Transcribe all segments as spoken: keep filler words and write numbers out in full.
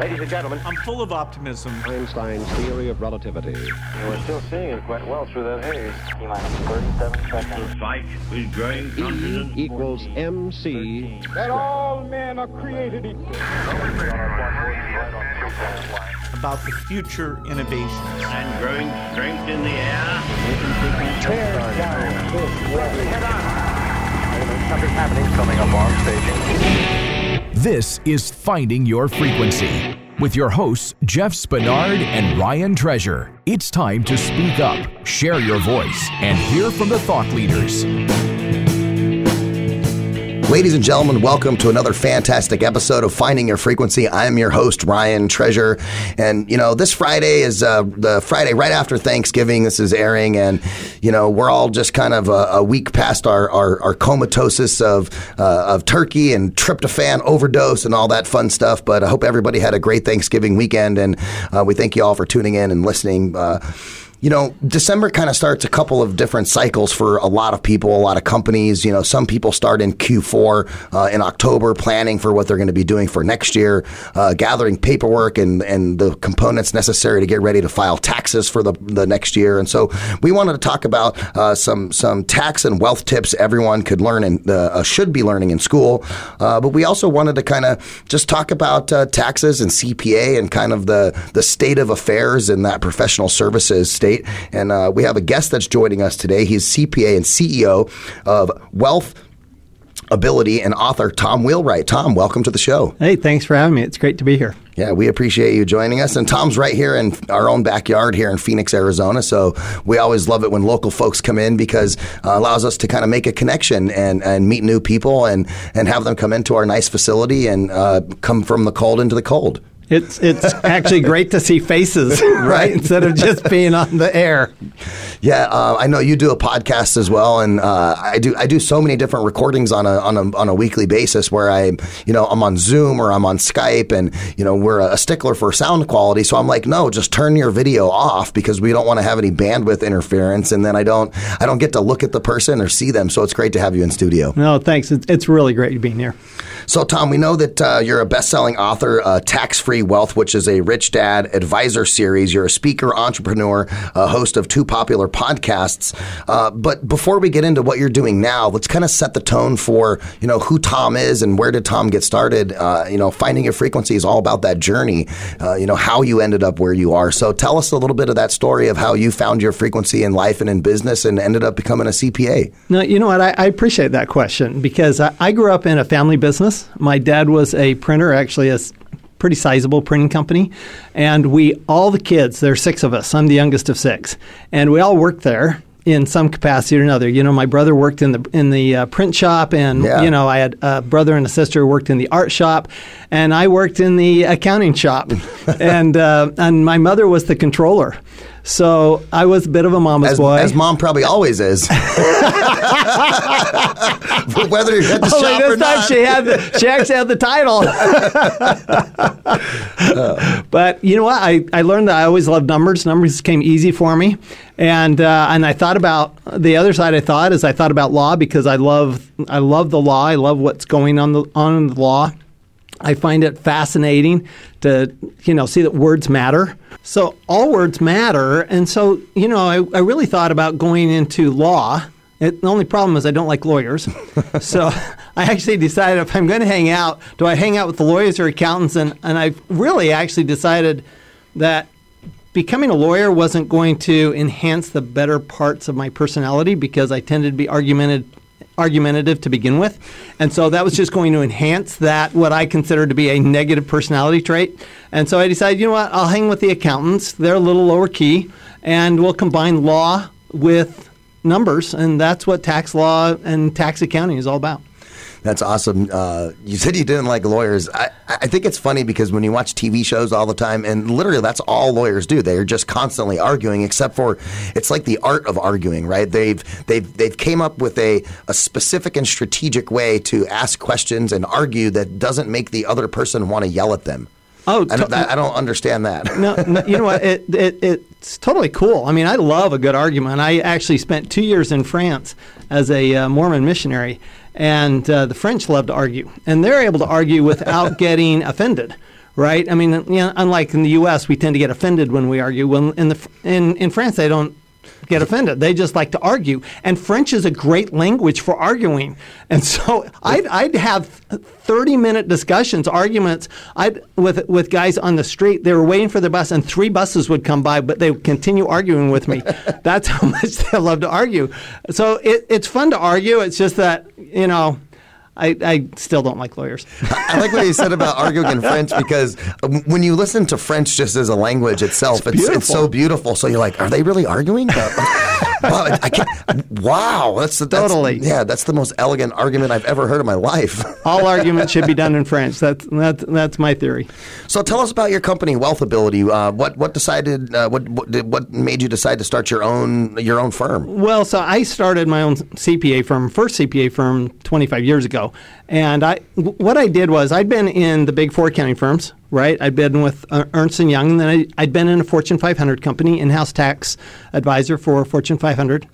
Ladies and gentlemen, I'm full of optimism. Einstein's theory of relativity. And we're still seeing it quite well through that haze. T minus thirty-seven seconds. The fight is growing. E equals M C. That all men are created equal. About the future innovations. And growing strength in the air. Tear down this weather. Head on. Something's happening, something alarm staging. This is Finding Your Frequency with your hosts, Jeff Spinard and Ryan Treasure. It's time to speak up, share your voice, and hear from the thought leaders. Ladies and gentlemen, welcome to another fantastic episode of Finding Your Frequency. I am your host, Ryan Treasure. And, you know, this Friday is uh, the Friday right after Thanksgiving. This is airing. And, you know, we're all just kind of a, a week past our, our, our comatosis of uh, of turkey and tryptophan overdose and all that fun stuff. But I hope everybody had a great Thanksgiving weekend. And uh, we thank you all for tuning in and listening. Uh You know, December kind of starts a couple of different cycles for a lot of people, a lot of companies. You know, some people start in Q four uh, in October, planning for what they're going to be doing for next year, uh, gathering paperwork and, and the components necessary to get ready to file taxes for the, the next year. And so we wanted to talk about uh, some some tax and wealth tips everyone could learn and uh, should be learning in school. Uh, but we also wanted to kind of just talk about uh, taxes and C P A and kind of the, the state of affairs in that professional services state. And uh, we have a guest that's joining us today. He's C P A and C E O of WealthAbility and author Tom Wheelwright. Tom, welcome to the show. Hey, thanks for having me. It's great to be here. Yeah, we appreciate you joining us. And Tom's right here in our own backyard here in Phoenix, Arizona. So we always love it when local folks come in because it uh, allows us to kind of make a connection and, and meet new people and, and have them come into our nice facility and uh, come from the cold into the cold. It's it's actually great to see faces, right? right? Instead of just being on the air. Yeah, uh, I know you do a podcast as well, and uh, I do I do so many different recordings on a on a on a weekly basis where I you know I'm on Zoom or I'm on Skype, and you know we're a stickler for sound quality. So I'm like, no, just turn your video off because we don't want to have any bandwidth interference, and then I don't I don't get to look at the person or see them. So it's great to have you in studio. No, thanks. It's it's really great to be here. So Tom, we know that uh, you're a best-selling author, uh, Tax-Free Wealth, which is a Rich Dad Advisor series. You're a speaker, entrepreneur, a host of two popular podcasts. Uh, but before we get into what you're doing now, let's kind of set the tone for, you know, who Tom is and where did Tom get started. Uh, you know, Finding Your Frequency is all about that journey, uh, you know, how you ended up where you are. So tell us a little bit of that story of how you found your frequency in life and in business and ended up becoming a C P A. No, you know what? I, I appreciate that question because I, I grew up in a family business. My dad was a printer, actually a pretty sizable printing company. And we, all the kids, there are six of us. I'm the youngest of six. And we all worked there in some capacity or another. You know, my brother worked in the in the uh, print shop. And, yeah. you know, I had a brother and a sister who worked in the art shop. And I worked in the accounting shop. and uh, and my mother was the controller. So I was a bit of a mama's as, boy. As mom probably always is. Whether you're at the Only shop this or time not. She, had the, she actually had the title. uh. But you know what? I, I learned that I always loved numbers. Numbers came easy for me. And uh, and I thought about the other side. I thought is I thought about law because I love I love the law. I love what's going on the, on in the law. I find it fascinating to, you know, see that words matter. So all words matter. And so, you know, I, I really thought about going into law. It, the only problem is I don't like lawyers. So I actually decided if I'm going to hang out, do I hang out with the lawyers or accountants? And, and I really actually decided that becoming a lawyer wasn't going to enhance the better parts of my personality because I tended to be argumentative. argumentative to begin with. And so that was just going to enhance that, what I consider to be a negative personality trait. And so I decided, you know what, I'll hang with the accountants. They're a little lower key. And we'll combine law with numbers. And that's what tax law and tax accounting is all about. That's awesome. Uh, you said you didn't like lawyers. I, I think it's funny because when you watch T V shows all the time, and literally that's all lawyers do. They are just constantly arguing, except for it's like the art of arguing, right? They've they've they've came up with a, a specific and strategic way to ask questions and argue that doesn't make the other person want to yell at them. Oh, I don't, that, I don't understand that. no, no, you know what? It, it it's totally cool. I mean, I love a good argument. I actually spent two years in France as a uh, Mormon missionary, and uh, the French love to argue, and they're able to argue without getting offended, right? I mean, you know, unlike in the U S, we tend to get offended when we argue. Well, in the in in France, they don't get offended. They just like to argue. And French is a great language for arguing. And so I'd, I'd have thirty-minute discussions, arguments I'd, with with guys on the street. They were waiting for the bus, and three buses would come by, but they would continue arguing with me. That's how much they love to argue. So it, it's fun to argue. It's just that, you know, I, I still don't like lawyers. I like what you said about arguing in French, because when you listen to French just as a language itself, it's, it's, it's so beautiful. So you're like, are they really arguing? Wow, I can't, wow, that's, that's totally. Yeah, that's the most elegant argument I've ever heard in my life. All arguments should be done in French. That's that's that's my theory. So tell us about your company, WealthAbility. Uh, what what decided? Uh, what what, did, what made you decide to start your own your own firm? Well, so I started my own C P A firm, first C P A firm, twenty-five years ago, and I what I did was I'd been in the big four accounting firms. Right, I'd been with Ernst and Young, and then I, I'd been in a Fortune five hundred company, in-house tax advisor for Fortune five hundred.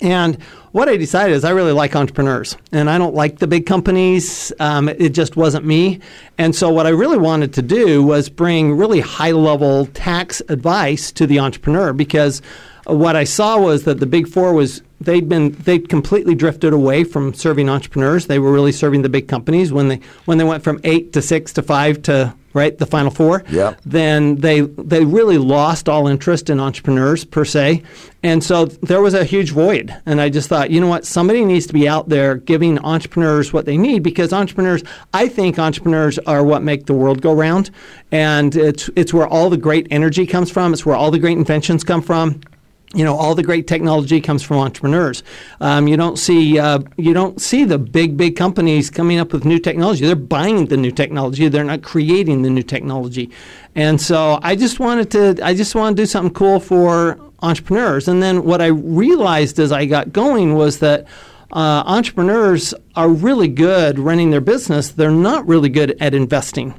And what I decided is I really like entrepreneurs, and I don't like the big companies. Um, it just wasn't me. And so what I really wanted to do was bring really high-level tax advice to the entrepreneur, because what I saw was that the big four was they'd been they'd completely drifted away from serving entrepreneurs. They were really serving the big companies when they when they went from eight to six to five to right the final four. Yeah. Then they they really lost all interest in entrepreneurs per se, and so there was a huge void. And I just thought, you know what, somebody needs to be out there giving entrepreneurs what they need, because entrepreneurs, I think entrepreneurs are what make the world go round, and it's it's where all the great energy comes from. It's where all the great inventions come from. You know, all the great technology comes from entrepreneurs. Um, you don't see uh, you don't see the big, big companies coming up with new technology. They're buying the new technology. They're not creating the new technology. And so I just wanted to I just want to do something cool for entrepreneurs. And then what I realized as I got going was that uh, entrepreneurs are really good running their business. They're not really good at investing.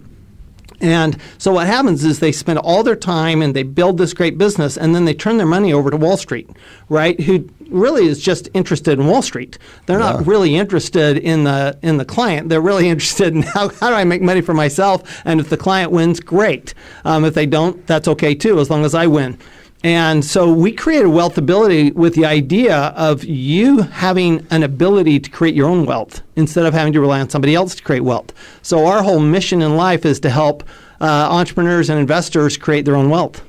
And so what happens is they spend all their time and they build this great business, and then they turn their money over to Wall Street, right? Who really is just interested in Wall Street. They're yeah. not really interested in the in the client. They're really interested in how, how do I make money for myself? And if the client wins, great. Um, if they don't, that's okay too, as long as I win. And so we created WealthAbility with the idea of you having an ability to create your own wealth instead of having to rely on somebody else to create wealth. So our whole mission in life is to help uh, entrepreneurs and investors create their own wealth.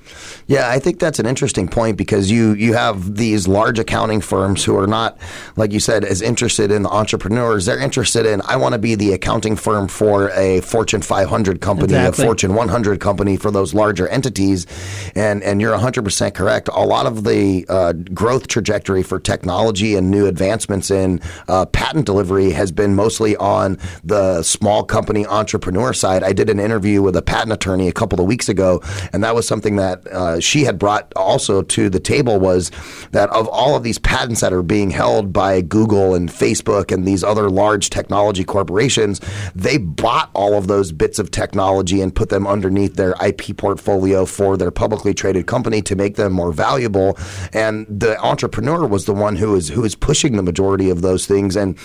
Yeah, I think that's an interesting point, because you, you have these large accounting firms who are not, like you said, as interested in the entrepreneurs. They're interested in, I want to be the accounting firm for a Fortune five hundred company, exactly. a Fortune one hundred company, for those larger entities. And and you're one hundred percent correct. A lot of the uh, growth trajectory for technology and new advancements in uh, patent delivery has been mostly on the small company entrepreneur side. I did an interview with a patent attorney a couple of weeks ago, and that was something that uh, she had brought also to the table, was that of all of these patents that are being held by Google and Facebook and these other large technology corporations, they bought all of those bits of technology and put them underneath their I P portfolio for their publicly traded company to make them more valuable. And the entrepreneur was the one who is who is pushing the majority of those things. And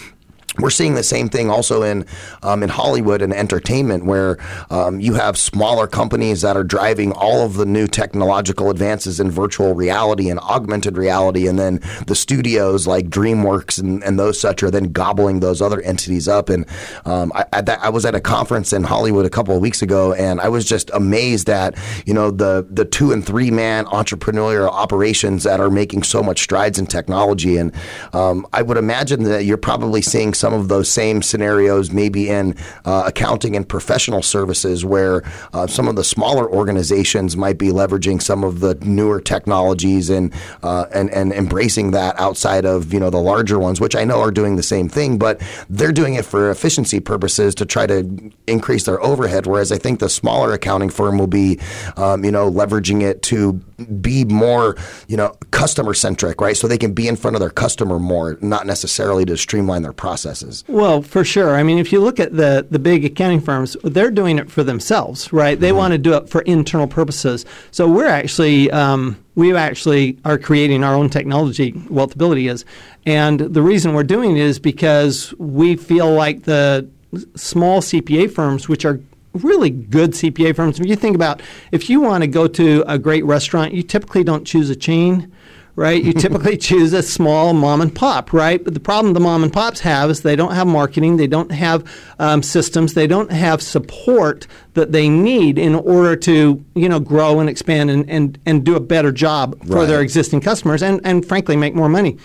we're seeing the same thing also in um, in Hollywood and entertainment, where um, you have smaller companies that are driving all of the new technological advances in virtual reality and augmented reality, and then the studios like DreamWorks and, and those such are then gobbling those other entities up. And um, I, I, I was at a conference in Hollywood a couple of weeks ago, and I was just amazed at, you know, the the two and three man entrepreneurial operations that are making so much strides in technology. And um, I would imagine that you're probably seeing some of those same scenarios maybe in uh, accounting and professional services, where uh, some of the smaller organizations might be leveraging some of the newer technologies and, uh, and and embracing that outside of, you know, the larger ones, which I know are doing the same thing, but they're doing it for efficiency purposes to try to increase their overhead, whereas I think the smaller accounting firm will be, um, you know, leveraging it to be more, you know, customer-centric, right? So they can be in front of their customer more, not necessarily to streamline their process. Well, for sure. I mean, if you look at the, the big accounting firms, they're doing it for themselves, right? They mm-hmm. want to do it for internal purposes. So we're actually, um, we actually are creating our own technology, WealthAbility is. And the reason we're doing it is because we feel like the small C P A firms, which are really good C P A firms. If you think about, if you want to go to a great restaurant, you typically don't choose a chain, right? You typically choose a small mom and pop, right? But the problem the mom and pops have is they don't have marketing, they don't have um, systems, they don't have support that they need in order to, you know, grow and expand and, and, and do a better job for right. their existing customers and, and frankly make more money.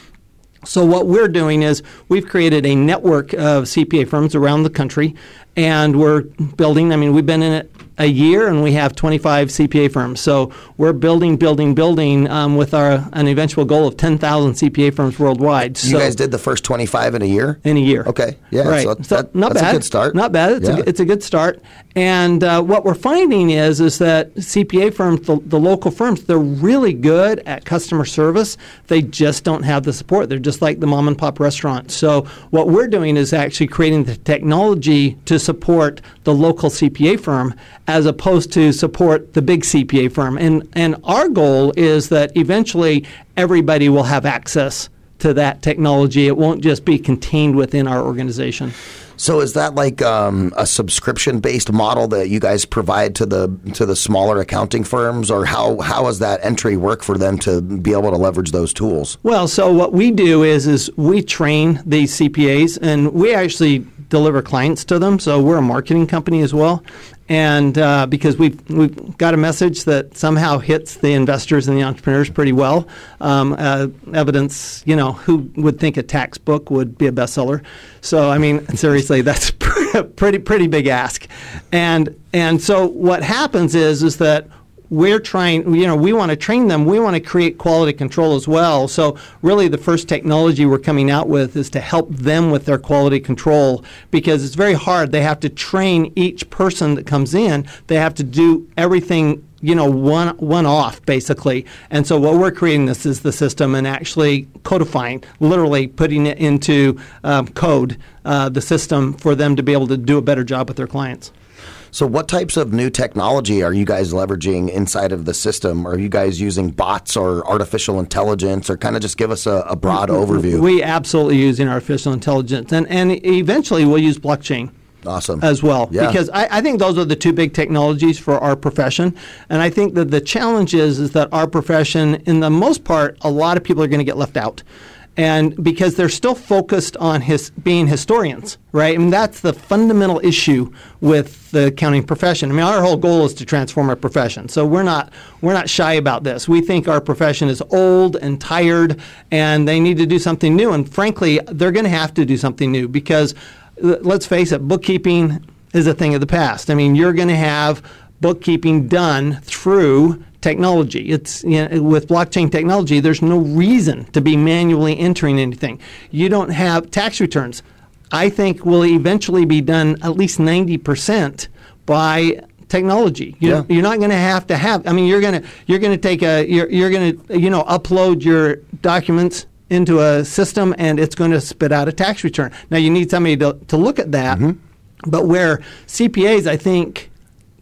So what we're doing is we've created a network of C P A firms around the country, and we're building. I mean, we've been in it a year, and we have twenty-five C P A firms. So we're building, building, building um, with our an eventual goal of ten thousand C P A firms worldwide. So, you guys did the first twenty-five in a year? In a year. Okay. Yeah. Right. So, so that, not that's bad. a good start. Not bad. It's, yeah. a, it's a good start. And uh, what we're finding is is that C P A firms, the, the local firms, they're really good at customer service. They just don't have the support. They're just like the mom and pop restaurant. So what we're doing is actually creating the technology to support the local C P A firm as opposed to support the big C P A firm. And and our goal is that eventually everybody will have access to that technology. It won't just be contained within our organization. So is that like um, a subscription-based model that you guys provide to the to the smaller accounting firms, or how how does that entry work for them to be able to leverage those tools? Well, so what we do is is we train these C P As, and we actually deliver clients to them. So we're a marketing company as well. And uh, because we've, we've got a message that somehow hits the investors and the entrepreneurs pretty well. Um, uh, evidence, you know, who would think a tax book would be a bestseller? So, I mean, seriously, that's a pretty, pretty big ask. And and so what happens is is that we're trying, you know, we want to train them. We want to create quality control as well. So really the first technology we're coming out with is to help them with their quality control, because it's very hard. They have to train each person that comes in. They have to do everything, you know, one one off basically. And so what we're creating this is the system and actually codifying, literally putting it into um, code, uh, the system for them to be able to do a better job with their clients. So what types of new technology are you guys leveraging inside of the system? Are you guys using bots or artificial intelligence, or kind of just give us a, a broad overview? We absolutely using artificial intelligence, and, and eventually we'll use blockchain. Awesome. As well. Yeah. Because I, I think those are the two big technologies for our profession. And I think that the challenge is, is that our profession, in the most part, a lot of people are going to get left out. And because they're still focused on his being historians, right? And that's the fundamental issue with the accounting profession. I mean, our whole goal is to transform our profession. So we're not we're not shy about this. We think our profession is old and tired, and they need to do something new. And frankly, they're going to have to do something new, because let's face it, bookkeeping is a thing of the past. I mean, you're going to have bookkeeping done through technology. It's, you know, with blockchain technology, there's no reason to be manually entering anything. You don't have tax returns. I think will eventually be done at least ninety percent by technology. You yeah. know, you're not going to have to have. I mean, you're going to you're going to take a you're you're going to you know upload your documents into a system, and it's going to spit out a tax return. Now you need somebody to to look at that. Mm-hmm. But where C P As, I think,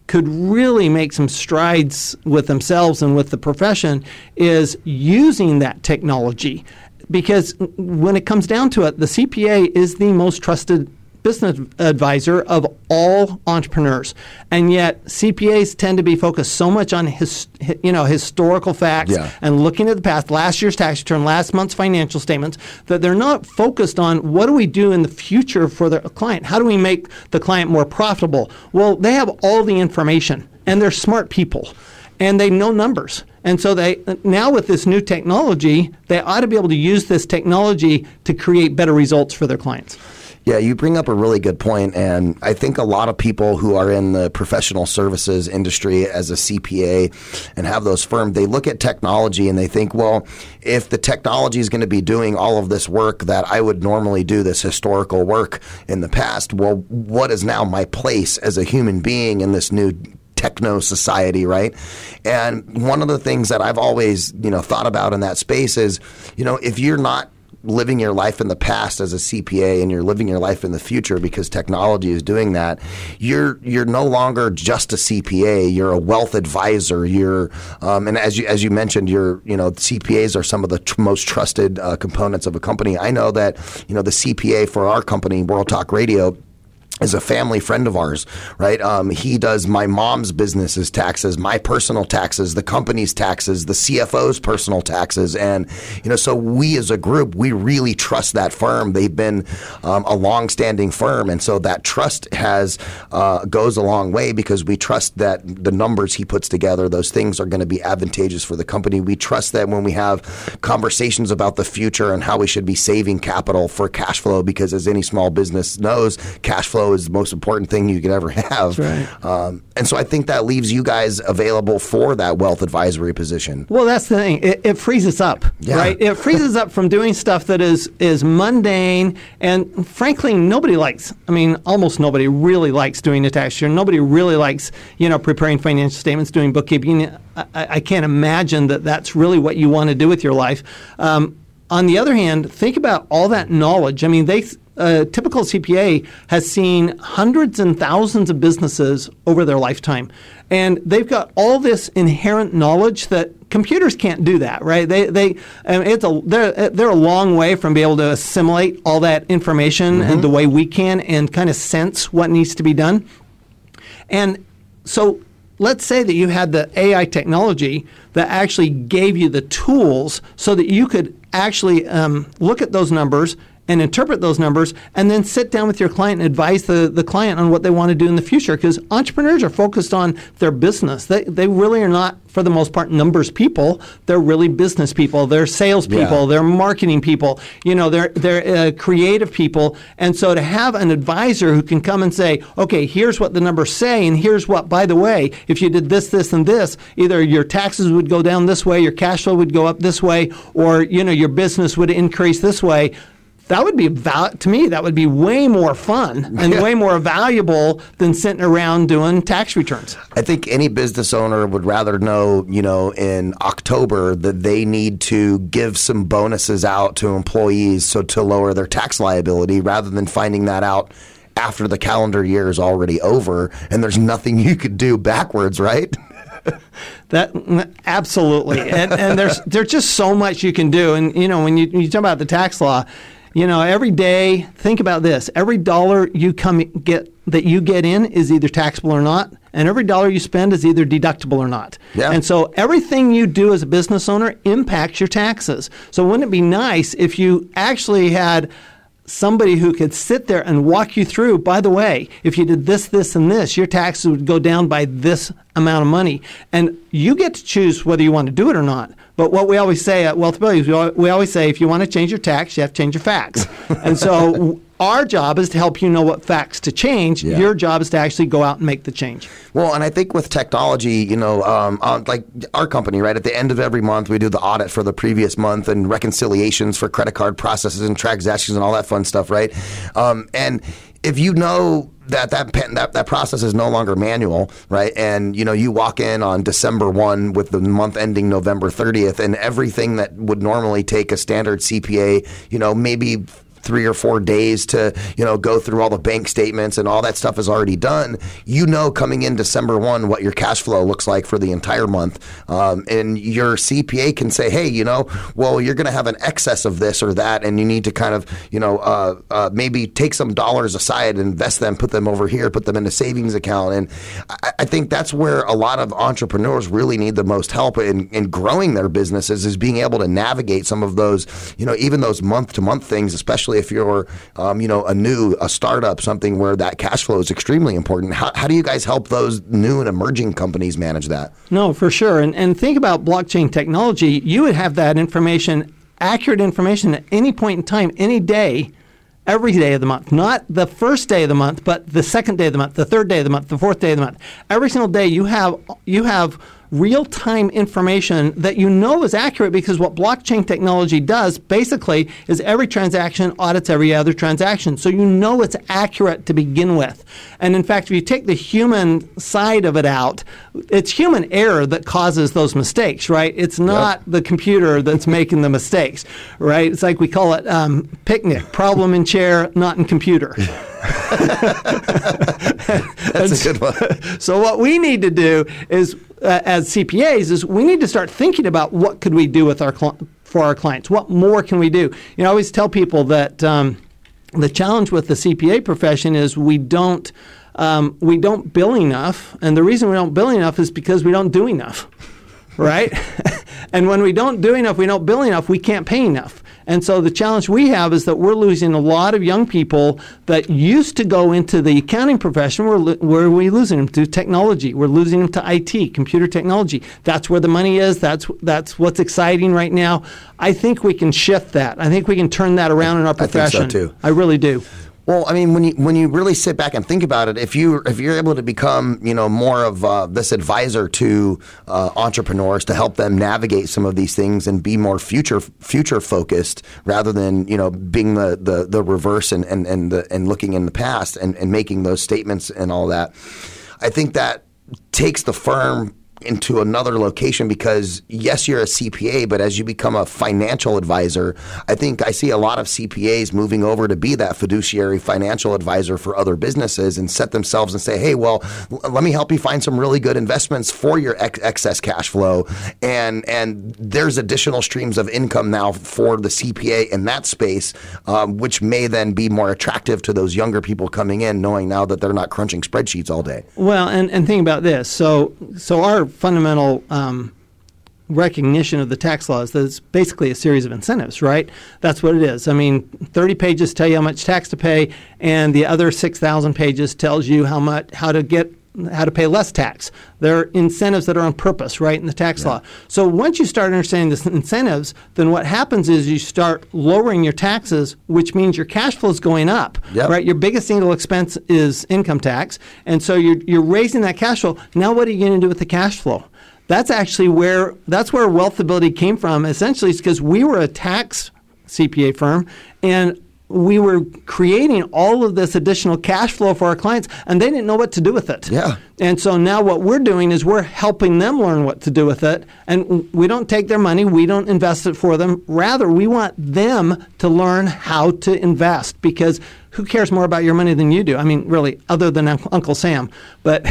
could really make some strides with themselves and with the profession is using that technology, because when it comes down to it, the C P A is the most trusted business advisor of all entrepreneurs, and yet C P As tend to be focused so much on his, you know, historical facts yeah. and looking at the past, last year's tax return, last month's financial statements, that they're not focused on what do we do in the future for the client? How do we make the client more profitable? Well, they have all the information, and they're smart people, and they know numbers. And so they now with this new technology, they ought to be able to use this technology to create better results for their clients. Yeah, you bring up a really good point, and I think a lot of people who are in the professional services industry as a C P A and have those firms, they look at technology and they think, well, if the technology is going to be doing all of this work that I would normally do, this historical work in the past, well, what is now my place as a human being in this new techno society, right? And one of the things that I've always, you know, thought about in that space is, you know, if you're not living your life in the past as a C P A and you're living your life in the future because technology is doing that, you're you're no longer just a C P A. You're a wealth advisor. You're um, and as you as you mentioned, you're you know C P As are some of the tr- most trusted uh, components of a company. I know that you know the C P A for our company, World Talk Radio, is a family friend of ours, right? Um, he does my mom's business's taxes, my personal taxes, the company's taxes, the C F O's personal taxes. And, you know, so we as a group, we really trust that firm. They've been um, a longstanding firm. And so that trust has uh, goes a long way, because we trust that the numbers he puts together, those things are going to be advantageous for the company. We trust that when we have conversations about the future and how we should be saving capital for cash flow, because as any small business knows, cash flow is the most important thing you could ever have. Right. Um, and so I think that leaves you guys available for that wealth advisory position. Well, that's the thing. It, it frees us up, yeah. right? It frees us up from doing stuff that is, is mundane. And frankly, nobody likes, I mean, almost nobody really likes doing the tax year. Nobody really likes, you know, preparing financial statements, doing bookkeeping. I, I can't imagine that that's really what you want to do with your life. Um, on the other hand, think about all that knowledge. I mean, they... A typical C P A has seen hundreds and thousands of businesses over their lifetime. And they've got all this inherent knowledge that computers can't do that, right? They they um, it's a they're they're a long way from being able to assimilate all that information mm-hmm. and the way we can, and kind of sense what needs to be done. And so let's say that you had the A I technology that actually gave you the tools so that you could actually um, look at those numbers and interpret those numbers, and then sit down with your client and advise the, the client on what they want to do in the future. Because entrepreneurs are focused on their business. They they really are not, for the most part, numbers people. They're really business people. They're sales people. Yeah. They're marketing people. You know, they're they're uh, creative people. And so to have an advisor who can come and say, okay, here's what the numbers say, and here's what, by the way, if you did this, this, and this, either your taxes would go down this way, your cash flow would go up this way, or you know, your business would increase this way. That would be, to me, that would be way more fun and yeah. way more valuable than sitting around doing tax returns. I think any business owner would rather know, you know, in October that they need to give some bonuses out to employees so to lower their tax liability, rather than finding that out after the calendar year is already over and there's nothing you could do backwards, right? That absolutely. And, and there's there's just so much you can do. And, you know, when you, you talk about the tax law, you know, every day, think about this. Every dollar you come get that you get in is either taxable or not, and every dollar you spend is either deductible or not. Yeah. And so everything you do as a business owner impacts your taxes. So wouldn't it be nice if you actually had somebody who could sit there and walk you through, by the way, if you did this, this, and this, your taxes would go down by this amount of money. And you get to choose whether you want to do it or not. But what we always say at WealthAbility is we always say, if you want to change your tax, you have to change your facts. And so our job is to help you know what facts to change. Yeah. Your job is to actually go out and make the change. Well, and I think with technology, you know, um, uh, like our company, right, at the end of every month, we do the audit for the previous month and reconciliations for credit card processes and transactions and all that fun stuff, right? Um, and if you know that that, that that process is no longer manual, right? And you know, you walk in on December first with the month ending November thirtieth, and everything that would normally take a standard C P A, you know, maybe three or four days to, you know, go through all the bank statements and all that stuff is already done. You know, coming in December first, what your cash flow looks like for the entire month. Um, and your C P A can say, hey, you know, well, you're going to have an excess of this or that, and you need to kind of, you know, uh, uh, maybe take some dollars aside and invest them, put them over here, put them in a savings account. And I, I think that's where a lot of entrepreneurs really need the most help in, in growing their businesses, is being able to navigate some of those, you know, even those month to month things, especially if you're, um, you know, a new, a startup, something where that cash flow is extremely important. How, how do you guys help those new and emerging companies manage that? No, for sure. And, and think about blockchain technology. You would have that information, accurate information, at any point in time, any day, every day of the month. Not the first day of the month, but the second day of the month, the third day of the month, the fourth day of the month. Every single day you have you have real-time information that you know is accurate, because what blockchain technology does basically is every transaction audits every other transaction. So you know it's accurate to begin with. And in fact, if you take the human side of it out, it's human error that causes those mistakes, right? It's not yep. the computer that's making the mistakes, right? It's like we call it um, picnic, problem in chair, not in computer. That's a good one. So what we need to do is, Uh, as C P As, is we need to start thinking about what could we do with our cl- for our clients. What more can we do? You know, I always tell people that um, the challenge with the C P A profession is we don't um, we don't bill enough, and the reason we don't bill enough is because we don't do enough, right? And when we don't do enough, we don't bill enough, we can't pay enough. And so the challenge we have is that we're losing a lot of young people that used to go into the accounting profession. We're, we're we losing them to technology. We're losing them to I T, computer technology. That's where the money is. That's that's what's exciting right now. I think we can shift that. I think we can turn that around in our profession. I think so too. I really do. Well, I mean, when you when you really sit back and think about it, if you if you're able to become, you know, more of uh, this advisor to uh, entrepreneurs to help them navigate some of these things and be more future future focused rather than, you know, being the, the, the reverse and and and, the, and looking in the past and, and making those statements and all that, I think that takes the firm into another location. Because yes, you're a C P A, but as you become a financial advisor, I think I see a lot of C P As moving over to be that fiduciary financial advisor for other businesses and set themselves and say, hey, well, let me help you find some really good investments for your ex- excess cash flow. And and there's additional streams of income now for the C P A in that space, um, which may then be more attractive to those younger people coming in, knowing now that they're not crunching spreadsheets all day. Well, and, and think about this. So, so our fundamental um, recognition of the tax laws that it's basically a series of incentives, right? That's what it is. I mean, thirty pages tell you how much tax to pay, and the other six thousand pages tells you how much how to get how to pay less tax. There are incentives that are on purpose, right, in the tax yeah. law. So once you start understanding the incentives, then what happens is you start lowering your taxes, which means your cash flow is going up, yep. right? Your biggest single expense is income tax, and so you're you're raising that cash flow. Now what are you going to do with the cash flow? That's actually where that's where WealthAbility came from. Essentially, it's because we were a tax C P A firm, and we were creating all of this additional cash flow for our clients, and they didn't know what to do with it. Yeah. And so now what we're doing is we're helping them learn what to do with it, and we don't take their money. We don't invest it for them. Rather, we want them to learn how to invest, because who cares more about your money than you do? I mean, really, other than Uncle Sam. But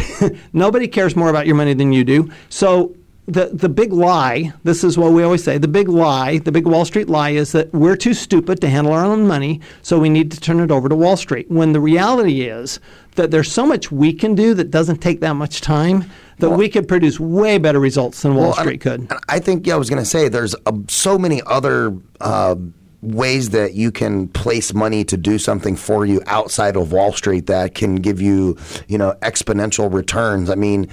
nobody cares more about your money than you do. So the the big lie, this is what we always say, the big lie, the big Wall Street lie is that we're too stupid to handle our own money, so we need to turn it over to Wall Street. When the reality is that there's so much we can do that doesn't take that much time that well, we could produce way better results than Wall well, Street could. I, I think, yeah, I was going to say there's uh, so many other uh, ways that you can place money to do something for you outside of Wall Street that can give you, you know, exponential returns. I mean,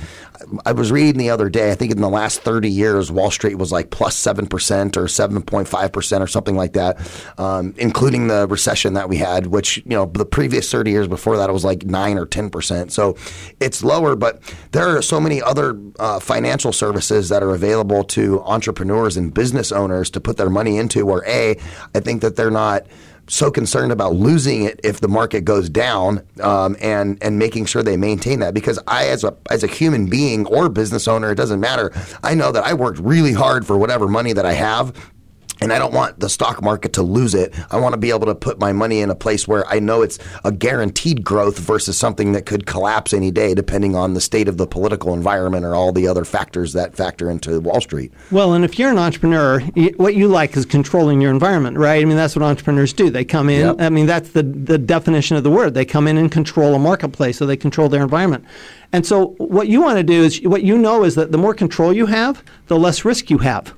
I was reading the other day, I think in the last thirty years, Wall Street was like plus seven percent or seven point five percent or something like that, um, including the recession that we had, which, you know, the previous thirty years before that, it was like nine or ten percent. So it's lower, but there are so many other uh, financial services that are available to entrepreneurs and business owners to put their money into where, A, I think that they're not so concerned about losing it if the market goes down, um, and and making sure they maintain that. Because I, as a as a human being or business owner, it doesn't matter. I know that I worked really hard for whatever money that I have, and I don't want the stock market to lose it. I want to be able to put my money in a place where I know it's a guaranteed growth versus something that could collapse any day, depending on the state of the political environment or all the other factors that factor into Wall Street. Well, and if you're an entrepreneur, what you like is controlling your environment, right? I mean, that's what entrepreneurs do. They come in. Yep. I mean, that's the, the definition of the word. They come in and control a marketplace, so they control their environment. And so what you want to do is, what you know is that the more control you have, the less risk you have.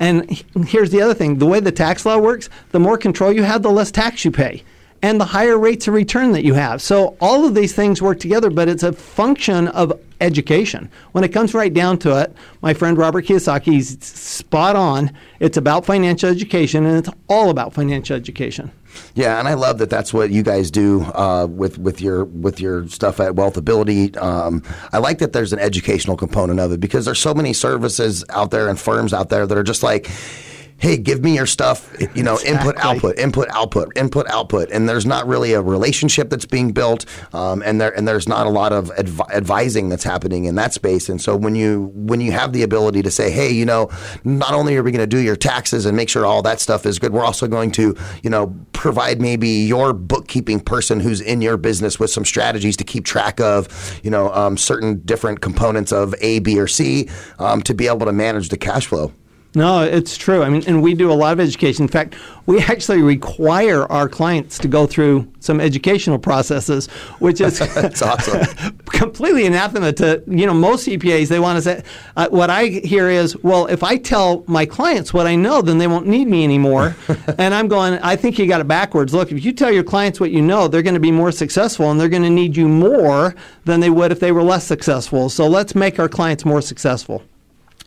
And here's the other thing. The way the tax law works, the more control you have, the less tax you pay, and the higher rates of return that you have. So all of these things work together, but it's a function of education. When it comes right down to it, my friend Robert Kiyosaki's spot on. It's about financial education, and it's all about financial education. Yeah, and I love that. That's what you guys do uh, with with your with your stuff at WealthAbility. Um, I like that there's an educational component of it, because there's so many services out there and firms out there that are just like, hey, give me your stuff, you know, exactly. input, output, input, output, input, output. And there's not really a relationship that's being built, um, and there and there's not a lot of adv- advising that's happening in that space. And so when you when you have the ability to say, hey, you know, not only are we going to do your taxes and make sure all that stuff is good, we're also going to, you know, provide maybe your bookkeeping person who's in your business with some strategies to keep track of, you know, um, certain different components of A, B, or C, um, to be able to manage the cash flow. No, it's true. I mean, and we do a lot of education. In fact, we actually require our clients to go through some educational processes, which is That's awesome. completely anathema to, you know, most C P As. They want to say, uh, what I hear is, well, if I tell my clients what I know, then they won't need me anymore. And I'm going, I think you got it backwards. Look, if you tell your clients what you know, they're going to be more successful, and they're going to need you more than they would if they were less successful. So let's make our clients more successful.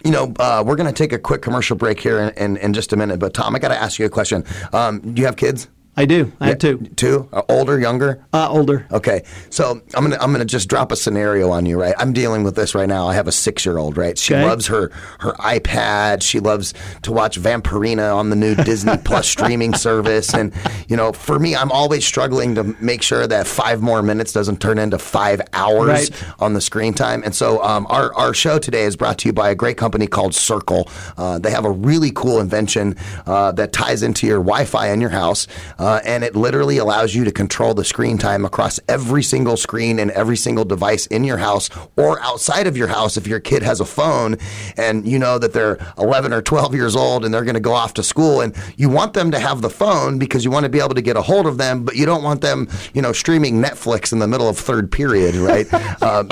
You know, uh, we're going to take a quick commercial break here in, in, in just a minute. But, Tom, I got to ask you a question. Um, do you have kids? I do. I yeah, have two. Two? Uh, older, younger? Uh, older. Okay. So I'm going to I'm gonna just drop a scenario on you, right? I'm dealing with this right now. I have a six-year-old, right? She okay. loves her, her iPad. She loves to watch Vampirina on the new Disney Plus streaming service. And, you know, for me, I'm always struggling to make sure that five more minutes doesn't turn into five hours right. on the screen time. And so um, our, our show today is brought to you by a great company called Circle. Uh, they have a really cool invention uh, that ties into your Wi-Fi in your house. Uh, and it literally allows you to control the screen time across every single screen and every single device in your house or outside of your house if your kid has a phone and you know that they're eleven or twelve years old and they're going to go off to school. And you want them to have the phone because you want to be able to get a hold of them, but you don't want them, you know, streaming Netflix in the middle of third period, right? uh,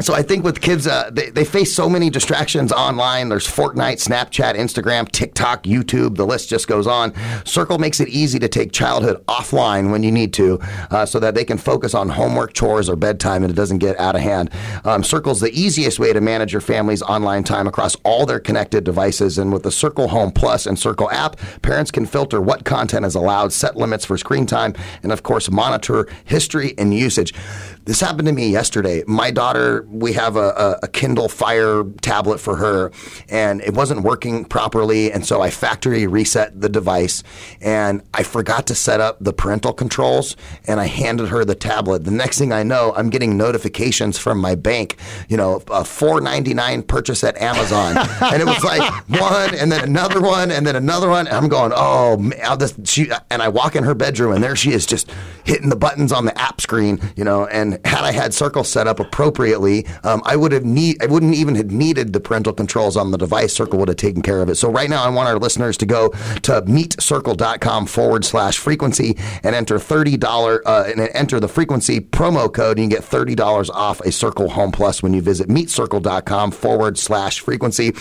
So I think with kids, uh, they, they face so many distractions online. There's Fortnite, Snapchat, Instagram, TikTok, YouTube. The list just goes on. Circle makes it easy to take childhood offline when you need to uh, so that they can focus on homework, chores, or bedtime, and it doesn't get out of hand. Um, Circle's the easiest way to manage your family's online time across all their connected devices. And with the Circle Home Plus and Circle app, parents can filter what content is allowed, set limits for screen time, and, of course, monitor history and usage. This happened to me yesterday. My daughter... We have a, a Kindle Fire tablet for her, and it wasn't working properly, and so I factory reset the device, and I forgot to set up the parental controls, and I handed her the tablet. The next thing I know, I'm getting notifications from my bank, you know, a four ninety-nine purchase at Amazon, and it was like one, and then another one, and then another one, and I'm going, oh, man, this, she, and I walk in her bedroom, and there she is just hitting the buttons on the app screen, you know, and had I had Circle set up appropriately, Um, I would have need. I wouldn't even have needed the parental controls on the device. Circle would have taken care of it. So right now, I want our listeners to go to meetcircle.com forward slash frequency and enter thirty dollar uh, and enter the frequency promo code, and you get thirty dollars off a Circle Home Plus when you visit meetcircle.com forward slash frequency.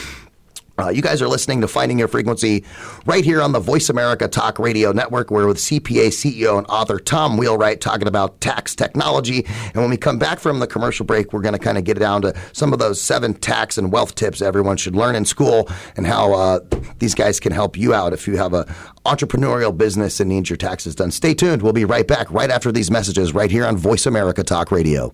Uh, you guys are listening to Finding Your Frequency right here on the Voice America Talk Radio Network. We're with C P A, C E O, and author Tom Wheelwright talking about tax technology. And when we come back from the commercial break, we're going to kind of get down to some of those seven tax and wealth tips everyone should learn in school and how uh, these guys can help you out if you have an entrepreneurial business and needs your taxes done. Stay tuned. We'll be right back right after these messages right here on Voice America Talk Radio.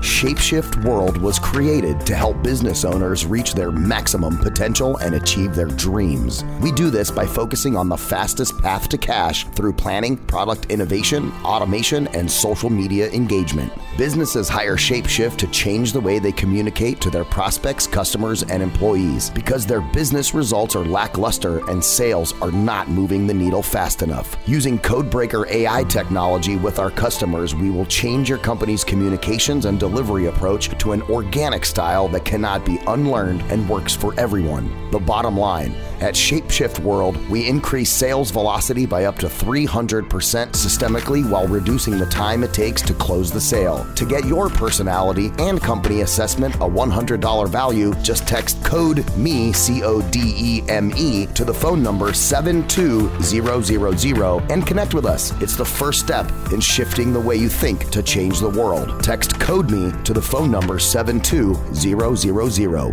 ShapeShift World was created to help business owners reach their maximum potential and achieve their dreams. We do this by focusing on the fastest path to cash through planning, product innovation, automation, and social media engagement. Businesses hire ShapeShift to change the way they communicate to their prospects, customers, and employees because their business results are lackluster and sales are not moving the needle fast enough. Using Codebreaker A I technology with our customers, we will change your company's communications and delivery approach to an organic style that cannot be unlearned and works for everyone. The bottom line, at ShapeShift World, we increase sales velocity by up to three hundred percent systemically while reducing the time it takes to close the sale. To get your personality and company assessment a one hundred dollars value, just text CODEME, C O D E M E, to the phone number seven two zero zero zero and connect with us. It's the first step in shifting the way you think to change the world. Text CODEME me to the phone number seven two zero zero zero.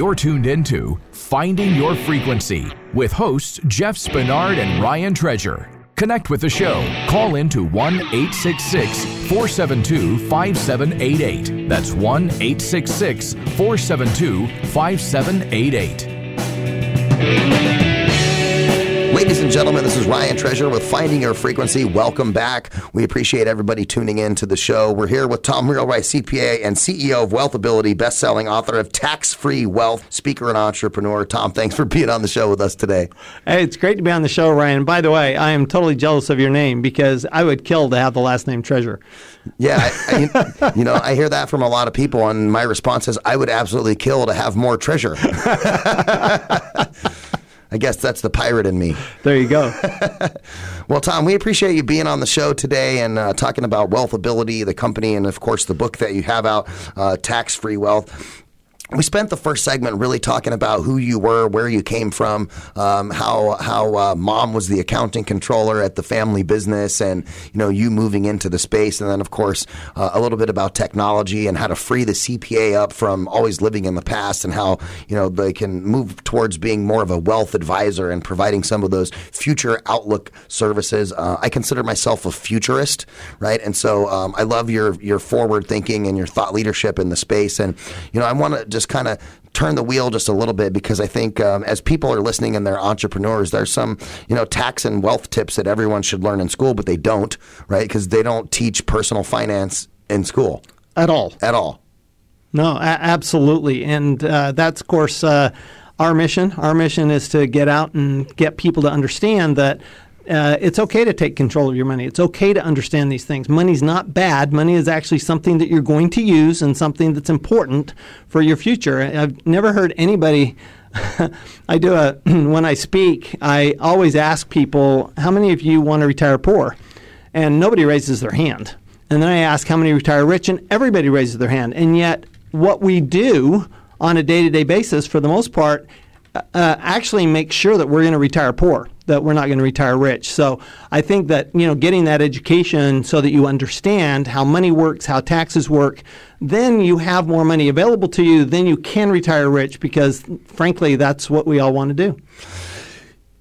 You're tuned into Finding Your Frequency with hosts Jeff Spinard and Ryan Treasure. Connect with the show. Call in to one eight six six, four seven two, five seven eight eight. That's one eight six six, four seven two, five seven eight eight. Ladies and gentlemen, this is Ryan Treasure with Finding Your Frequency. Welcome back. We appreciate everybody tuning in to the show. We're here with Tom Wheelwright, C P A and C E O of WealthAbility, best-selling author of Tax-Free Wealth, speaker and entrepreneur. Tom, thanks for being on the show with us today. Hey, it's great to be on the show, Ryan. By the way, I am totally jealous of your name because I would kill to have the last name Treasure. Yeah, I, I, you know, I hear that from a lot of people, and my response is, I would absolutely kill to have more treasure. I guess that's the pirate in me. There you go. Well, Tom, we appreciate you being on the show today and uh, talking about WealthAbility, the company, and, of course, the book that you have out, uh, Tax-Free Wealth. We spent the first segment really talking about who you were, where you came from, um, how how uh, mom was the accounting controller at the family business, and you know you moving into the space, and then of course uh, a little bit about technology and how to free the C P A up from always living in the past, and how you know they can move towards being more of a wealth advisor and providing some of those future outlook services. Uh, I consider myself a futurist, right? And so um, I love your your forward thinking and your thought leadership in the space, and you know I want to just Just kind of turn the wheel just a little bit because I think um, as people are listening and they're entrepreneurs, there's some you know tax and wealth tips that everyone should learn in school, but they don't, right? Because they don't teach personal finance in school at all. At all. No, a- absolutely, and uh, that's of course uh, our mission. Our mission is to get out and get people to understand that. Uh, it's okay to take control of your money. It's okay to understand these things. Money's not bad. Money is actually something that you're going to use and something that's important for your future. I've never heard anybody – I do a – when I speak, I always ask people, how many of you want to retire poor? And nobody raises their hand. And then I ask how many retire rich, and everybody raises their hand. And yet what we do on a day-to-day basis for the most part uh, actually makes sure that we're going to retire poor. That we're not going to retire rich. So I think that, you know, getting that education so that you understand how money works, how taxes work, then you have more money available to you, then you can retire rich because, frankly, that's what we all want to do.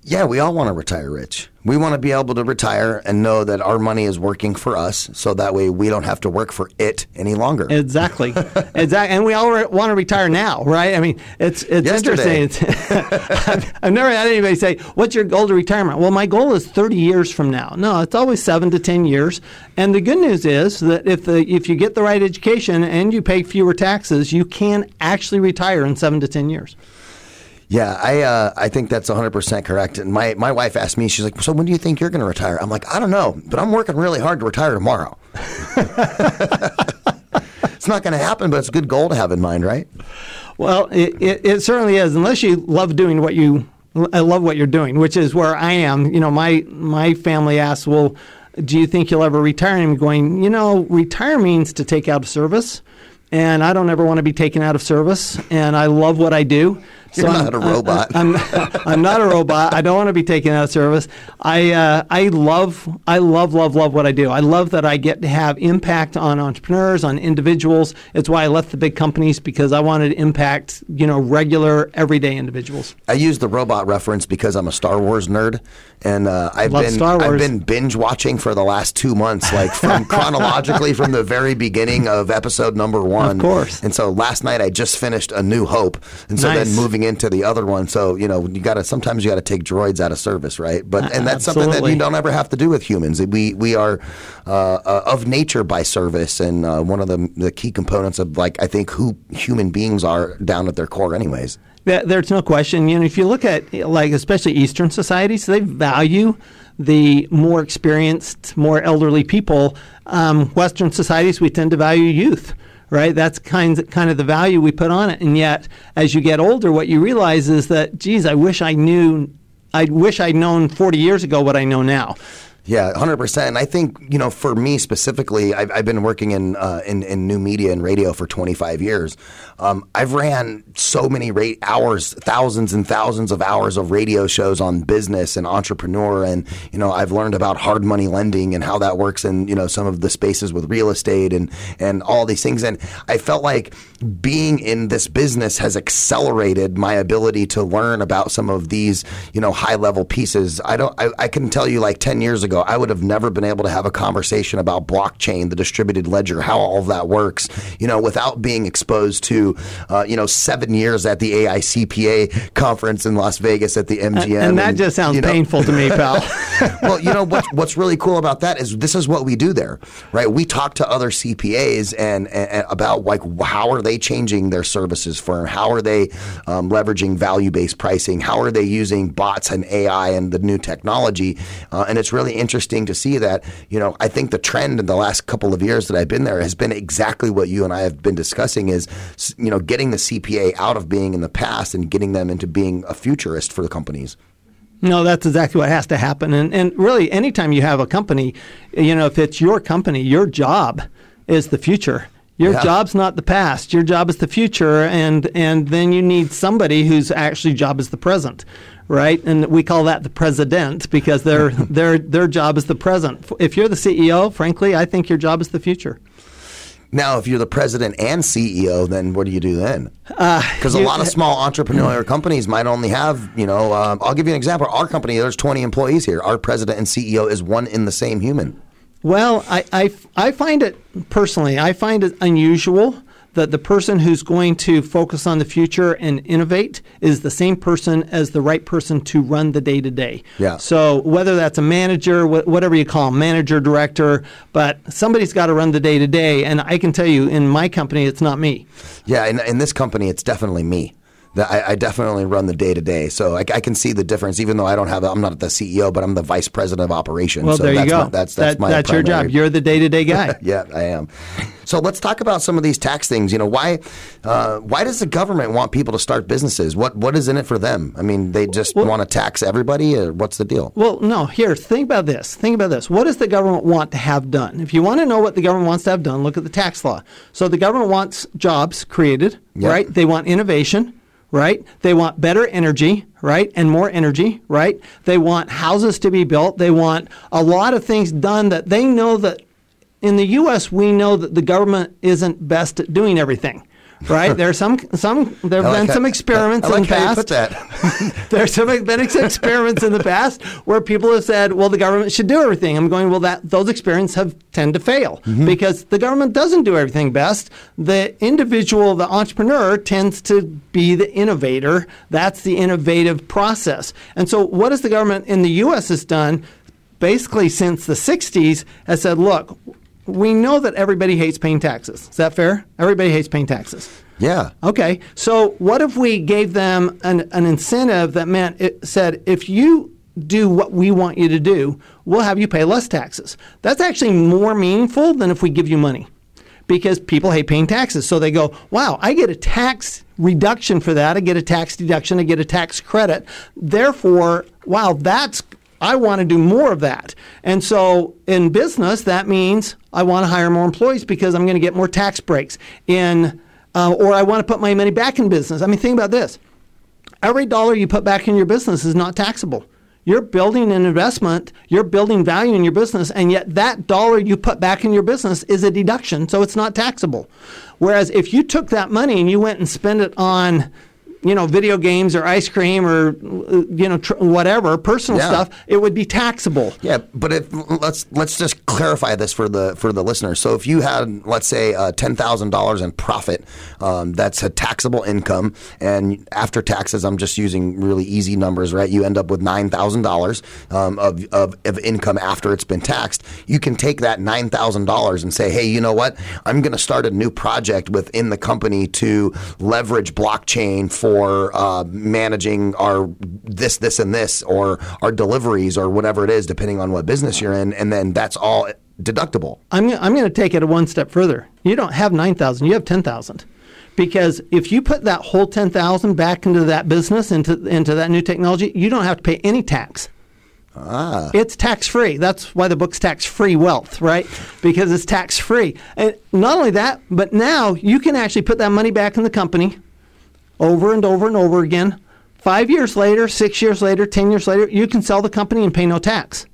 Yeah, we all want to retire rich. We want to be able to retire and know that our money is working for us, so that way we don't have to work for it any longer. Exactly, exactly. And we all re- want to retire now, right? I mean, it's it's Yesterday. Interesting. It's, I've, I've never had anybody say, "What's your goal to retirement?" Well, my goal is thirty years from now. No, it's always seven to ten years. And the good news is that if the, if you get the right education and you pay fewer taxes, you can actually retire in seven to ten years. Yeah, I uh, I think that's one hundred percent correct. And my, my wife asked me, she's like, so when do you think you're going to retire? I'm like, I don't know, but I'm working really hard to retire tomorrow. It's not going to happen, but it's a good goal to have in mind, right? Well, it, it, it certainly is, unless you love doing what you I love what you're doing, which is where I am. You know, my my family asks, well, do you think you'll ever retire? And I'm going, you know, retire means to take out of service. And I don't ever want to be taken out of service. And I love what I do. So You're not I'm, a robot. I, I'm, I'm not a robot. I don't want to be taken out of service. I uh, I love I love love love what I do. I love that I get to have impact on entrepreneurs, on individuals. It's why I left the big companies, because I wanted to impact you know regular everyday individuals. I use the robot reference because I'm a Star Wars nerd, and uh, I've love been Star Wars. I've been binge watching for the last two months, like from chronologically from the very beginning of episode number one. Of course. And so last night I just finished A New Hope, and so nice. Then moving into the other one. So you know you got to sometimes you got to take droids out of service, right? But and that's Absolutely. Something that you don't ever have to do with humans. We we are uh, uh, of nature by service, and uh, one of the the key components of like I think who human beings are down at their core, anyways. There's no question. You know, if you look at like especially Eastern societies, they value the more experienced, more elderly people. Um, Western societies, we tend to value youth. Right? That's kind of, kind of the value we put on it. And yet, as you get older, what you realize is that, geez, I wish I knew, I wish I'd known forty years ago what I know now. Yeah, one hundred percent. I think, you know, for me specifically, I've, I've been working in, uh, in in new media and radio for twenty-five years. Um, I've ran so many ra- hours, thousands and thousands of hours of radio shows on business and entrepreneur. And, you know, I've learned about hard money lending and how that works in, you know, some of the spaces with real estate and, and all these things. And I felt like being in this business has accelerated my ability to learn about some of these, you know, high level pieces. I don't, I, I can tell you like ten years ago, I would have never been able to have a conversation about blockchain, the distributed ledger, how all of that works, you know, without being exposed to, uh, you know, seven years at the A I C P A conference in Las Vegas at the M G M. And, and that and, just sounds you know, painful to me, pal. Well, you know, what's, what's really cool about that is this is what we do there, right? We talk to other C P As and, and, and about like, how are they changing their services firm? How are they um, leveraging value-based pricing? How are they using bots and A I and the new technology? Uh, and it's really interesting to see that, you know, I think the trend in the last couple of years that I've been there has been exactly what you and I have been discussing is, you know, getting the C P A out of being in the past and getting them into being a futurist for the companies. No, that's exactly what has to happen. And, and really, anytime you have a company, you know, if it's your company, your job is the future. Your yeah. job's not the past. Your job is the future. And, and then you need somebody whose actually job is the present. Right, and we call that the president because their their their job is the present. If you're the C E O, frankly, I think your job is the future. Now, if you're the president and C E O, then what do you do then? Because uh, a lot of small entrepreneurial companies might only have, you know, uh, I'll give you an example. Our company, there's twenty employees here. Our president and C E O is one in the same human. Well, I I, I find it personally, I find it unusual that the person who's going to focus on the future and innovate is the same person as the right person to run the day-to-day. Yeah. So whether that's a manager, wh- whatever you call them, manager, director, but somebody's got to run the day-to-day. And I can tell you, in my company, it's not me. Yeah, in, in this company, it's definitely me. I, I definitely run the day-to-day. So I, I can see the difference, even though I don't have – I'm not the C E O, but I'm the vice president of operations. Well, so there you that's go. My, that's that's, that, my that's your job. You're the day-to-day guy. Yeah, I am. So let's talk about some of these tax things. You know, why uh, why does the government want people to start businesses? What What is in it for them? I mean, they just well, want to tax everybody? Or what's the deal? Well, no. Here, think about this. Think about this. What does the government want to have done? If you want to know what the government wants to have done, look at the tax law. So the government wants jobs created, yep. right? They want innovation. Right? They want better energy, right? And more energy, right? They want houses to be built. They want a lot of things done that they know that in the U S we know that the government isn't best at doing everything. Right? There are some, some, there have like been how, some experiments I like in the past. That. There's some been experiments in the past where people have said, well, the government should do everything. I'm going, well, that those experiments have tend to fail mm-hmm. because the government doesn't do everything best. The individual, the entrepreneur tends to be the innovator. That's the innovative process. And so what has the government in the U S has done basically since the sixties has said, look, we know that everybody hates paying taxes. Is that fair? Everybody hates paying taxes. Yeah. Okay. So what if we gave them an, an incentive that meant it said, if you do what we want you to do, we'll have you pay less taxes. That's actually more meaningful than if we give you money because people hate paying taxes. So they go, wow, I get a tax reduction for that. I get a tax deduction. I get a tax credit. Therefore, wow, that's I want to do more of that. And so in business, that means I want to hire more employees because I'm going to get more tax breaks. In, uh, or I want to put my money back in business. I mean, think about this. Every dollar you put back in your business is not taxable. You're building an investment. You're building value in your business. And yet that dollar you put back in your business is a deduction. So it's not taxable. Whereas if you took that money and you went and spent it on you know, video games or ice cream or, you know, tr- whatever, personal yeah. stuff, it would be taxable. Yeah, but if, let's let's just clarify this for the for the listeners. So if you had, let's say, uh, ten thousand dollars in profit, um, that's a taxable income, and after taxes, I'm just using really easy numbers, right? You end up with nine thousand dollars um, of, of, of income after it's been taxed. You can take that nine thousand dollars and say, hey, you know what? I'm going to start a new project within the company to leverage blockchain for Or uh, managing our this, this, and this, or our deliveries, or whatever it is, depending on what business you're in, and then that's all deductible. I'm I'm going to take it one step further. You don't have nine thousand; you have ten thousand, because if you put that whole ten thousand back into that business, into into that new technology, you don't have to pay any tax. Ah. It's tax-free. That's why the book's Tax-Free Wealth, right? Because it's tax-free. And not only that, but now you can actually put that money back in the company over and over and over again. Five years later, six years later, ten years later, you can sell the company and pay no tax.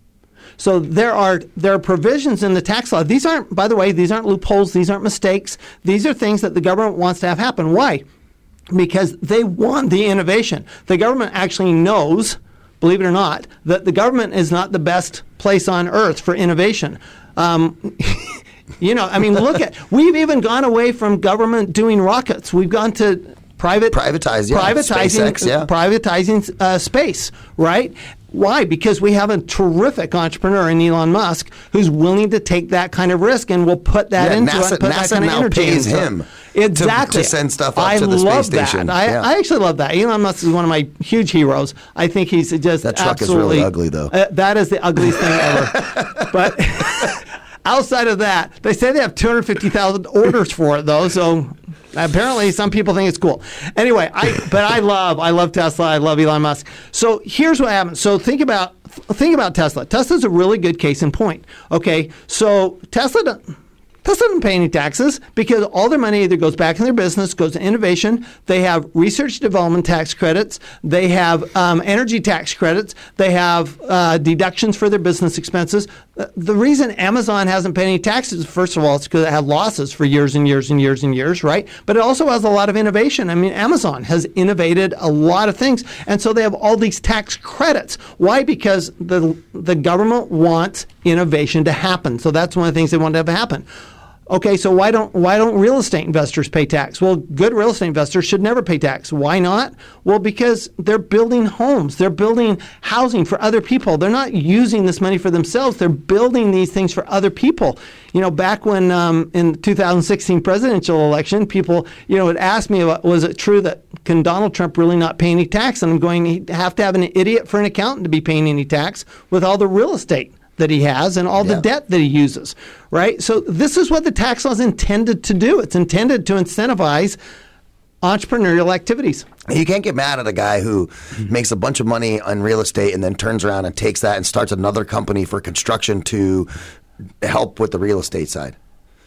So there are there are provisions in the tax law. These aren't, by the way, these aren't loopholes. These aren't mistakes. These are things that the government wants to have happen. Why? Because they want the innovation. The government actually knows, believe it or not, that the government is not the best place on earth for innovation. Um, you know, I mean, look at, we've even gone away from government doing rockets. We've gone to private privatized, yeah. privatizing, SpaceX, yeah. privatizing uh, space, right? Why? Because we have a terrific entrepreneur in Elon Musk who's willing to take that kind of risk and will put that yeah, into NASA, it. Put NASA that kind now of energy pays into him it. Exactly. To, to send stuff up I to the space that. station. I love that. I actually love that. Elon Musk is one of my huge heroes. I think he's just that truck absolutely, is really ugly, though. Uh, that is the ugliest thing ever. But outside of that, they say they have two hundred fifty thousand orders for it, though. So apparently, some people think it's cool. Anyway, I but I love I love Tesla. I love Elon Musk. So here's what happened. So think about think about Tesla. Tesla's a really good case in point. Okay, so Tesla Tesla doesn't pay any taxes because all their money either goes back in their business, goes to innovation. They have research development tax credits. They have um, energy tax credits. They have uh, deductions for their business expenses. The reason Amazon hasn't paid any taxes, first of all, it's because it had losses for years and years and years and years, right? But it also has a lot of innovation. I mean, Amazon has innovated a lot of things. And so they have all these tax credits. Why? Because the the government wants innovation to happen. So that's one of the things they want to have happen. Okay, so why don't why don't real estate investors pay tax? Well, good real estate investors should never pay tax. Why not? Well, because they're building homes. They're building housing for other people. They're not using this money for themselves. They're building these things for other people. You know, back when um, in the two thousand sixteen presidential election, people, you know, would ask me, was it true that can Donald Trump really not pay any tax? And I'm going, he'd have to have an idiot for an accountant to be paying any tax with all the real estate that he has and all yeah. the debt that he uses, right? So this is what the tax law is intended to do. It's intended to incentivize entrepreneurial activities. You can't get mad at a guy who mm-hmm. makes a bunch of money on real estate and then turns around and takes that and starts another company for construction to help with the real estate side.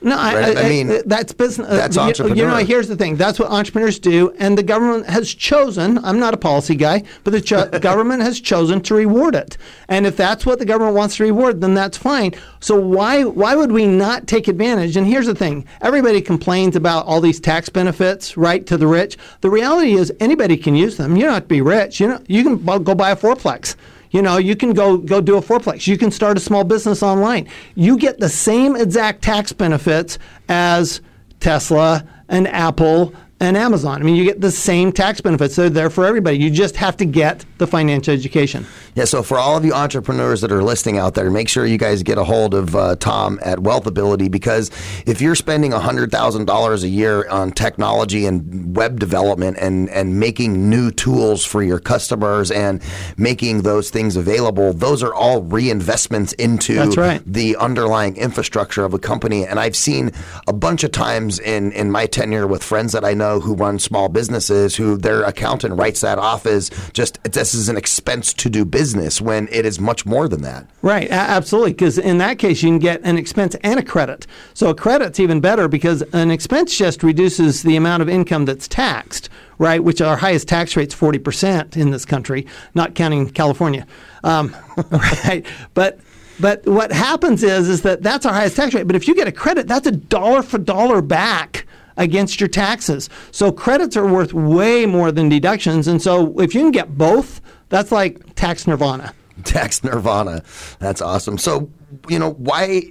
No, right? I, I, I mean, I, that's business. That's uh, entrepreneurial. You know, here's the thing. That's what entrepreneurs do. And the government has chosen, I'm not a policy guy, but the cho- government has chosen to reward it. And if that's what the government wants to reward, then that's fine. So why why would we not take advantage? And here's the thing. Everybody complains about all these tax benefits, right, to the rich. The reality is anybody can use them. You don't have to be rich. You know, you can b- go buy a fourplex. You know, you can go go do a fourplex. You can start a small business online. You get the same exact tax benefits as Tesla and Apple and Amazon. I mean, you get the same tax benefits. They're there for everybody. You just have to get the financial education. Yeah, so for all of you entrepreneurs that are listening out there, make sure you guys get a hold of uh, Tom at WealthAbility, because if you're spending one hundred thousand dollars a year on technology and web development and, and making new tools for your customers and making those things available, those are all reinvestments into That's right. the underlying infrastructure of a company. And I've seen a bunch of times in, in my tenure with friends that I know who run small businesses, who their accountant writes that off as just, this is an expense to do business, when it is much more than that. Right, absolutely, because in that case, you can get an expense and a credit. So a credit's even better, because an expense just reduces the amount of income that's taxed, right, which our highest tax rate's forty percent in this country, not counting California, um, right? But... But what happens is, is that that's our highest tax rate. But if you get a credit, that's a dollar for dollar back against your taxes. So credits are worth way more than deductions. And so if you can get both, that's like tax nirvana. Tax nirvana. That's awesome. So, you know, why,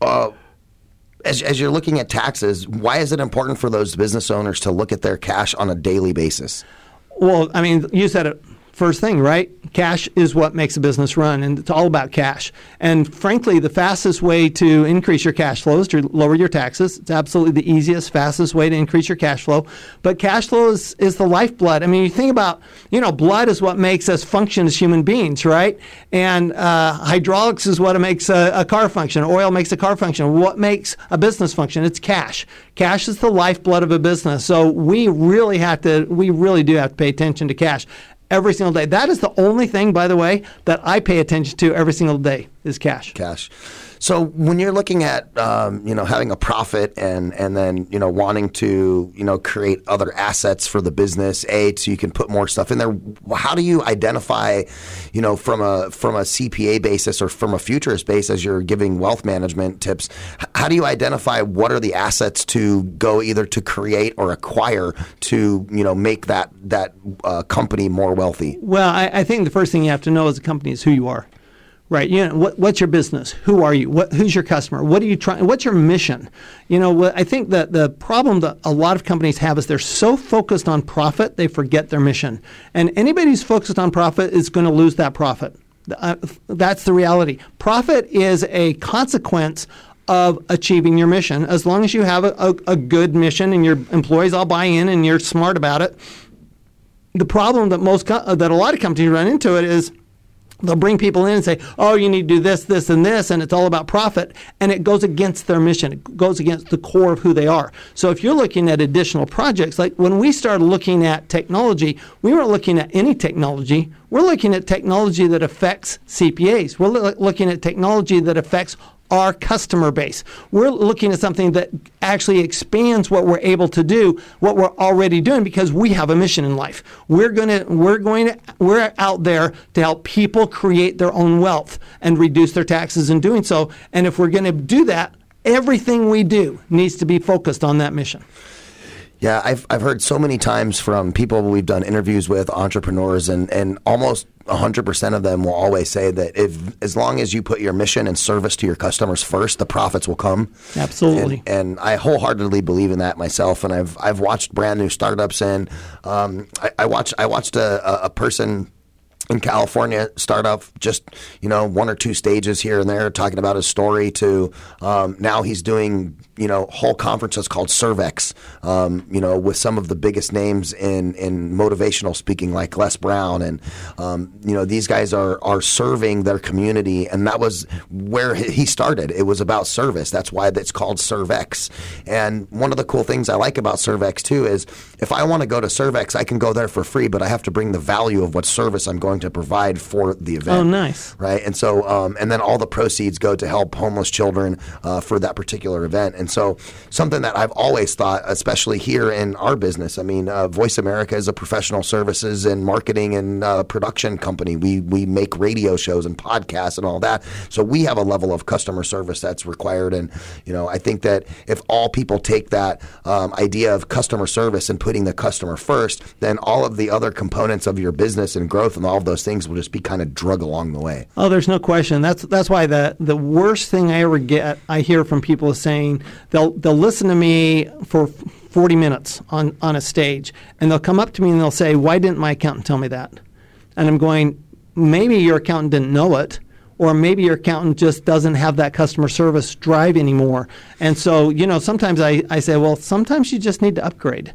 uh, as, as you're looking at taxes, why is it important for those business owners to look at their cash on a daily basis? Well, I mean, you said it. First thing, right? Cash is what makes a business run, and it's all about cash. And frankly, the fastest way to increase your cash flow is to lower your taxes. It's absolutely the easiest, fastest way to increase your cash flow. But cash flow is, is the lifeblood. I mean, you think about, you know, blood is what makes us function as human beings, right? And uh, hydraulics is what makes a, a car function. Oil makes a car function. What makes a business function? It's cash. Cash is the lifeblood of a business. So we really have to, we really do have to pay attention to cash. every single day. That is the only thing, by the way, that I pay attention to every single day is cash. Cash. So when you're looking at, um, you know, having a profit and and then, you know, wanting to, you know, create other assets for the business, A, so you can put more stuff in there, how do you identify, you know, from a from a C P A basis or from a futurist base as you're giving wealth management tips, how do you identify what are the assets to go either to create or acquire to, you know, make that, that uh, company more wealthy? Well, I, I think the first thing you have to know as a company is who you are. Right. You know, what, what's your business? Who are you? What, who's your customer? What are you trying? What's your mission? You know, what, I think that the problem that a lot of companies have is they're so focused on profit, they forget their mission. And anybody who's focused on profit is going to lose that profit. Uh, that's the reality. Profit is a consequence of achieving your mission. As long as you have a, a, a good mission and your employees all buy in and you're smart about it, the problem that most co- that a lot of companies run into it is they'll bring people in and say, oh, you need to do this, this, and this, and it's all about profit. And it goes against their mission. It goes against the core of who they are. So if you're looking at additional projects, like when we started looking at technology, we weren't looking at any technology. We're looking at technology that affects C P As. We're lo- looking at technology that affects our customer base. We're looking at something that actually expands what we're able to do, what we're already doing, because we have a mission in life. We're gonna, we're going to, we're out there to help people create their own wealth and reduce their taxes in doing so. And if we're going to do that, everything we do needs to be focused on that mission. Yeah, I've I've heard so many times from people we've done interviews with, entrepreneurs, and and almost one hundred percent of them will always say that if as long as you put your mission and service to your customers first, the profits will come. Absolutely. And, and I wholeheartedly believe in that myself. And I've I've watched brand new startups, and um, I, I watched I watched a, a person in California start up just, you know, one or two stages here and there, talking about his story to um, now he's doing, you know, whole conferences called Servex, um, you know, with some of the biggest names in, in motivational speaking, like Les Brown. And, um, you know, these guys are, are serving their community. And that was where he started. It was about service. That's why it's called Servex. And one of the cool things I like about Servex, too, is if I want to go to Servex, I can go there for free, but I have to bring the value of what service I'm going to provide for the event. Oh, nice. Right. And so um, and then all the proceeds go to help homeless children uh, for that particular event. And And so something that I've always thought, especially here in our business, I mean, uh, Voice America is a professional services and marketing and uh, production company. We we make radio shows and podcasts and all that. So we have a level of customer service that's required. And, you know, I think that if all people take that um, idea of customer service and putting the customer first, then all of the other components of your business and growth and all of those things will just be kind of drug along the way. Oh, there's no question. That's that's why the, the worst thing I ever get, I hear from people is saying, They'll they'll listen to me for forty minutes on, on a stage, and they'll come up to me and they'll say, why didn't my accountant tell me that? And I'm going, maybe your accountant didn't know it, or maybe your accountant just doesn't have that customer service drive anymore. And so, you know, sometimes I, I say, well, sometimes you just need to upgrade,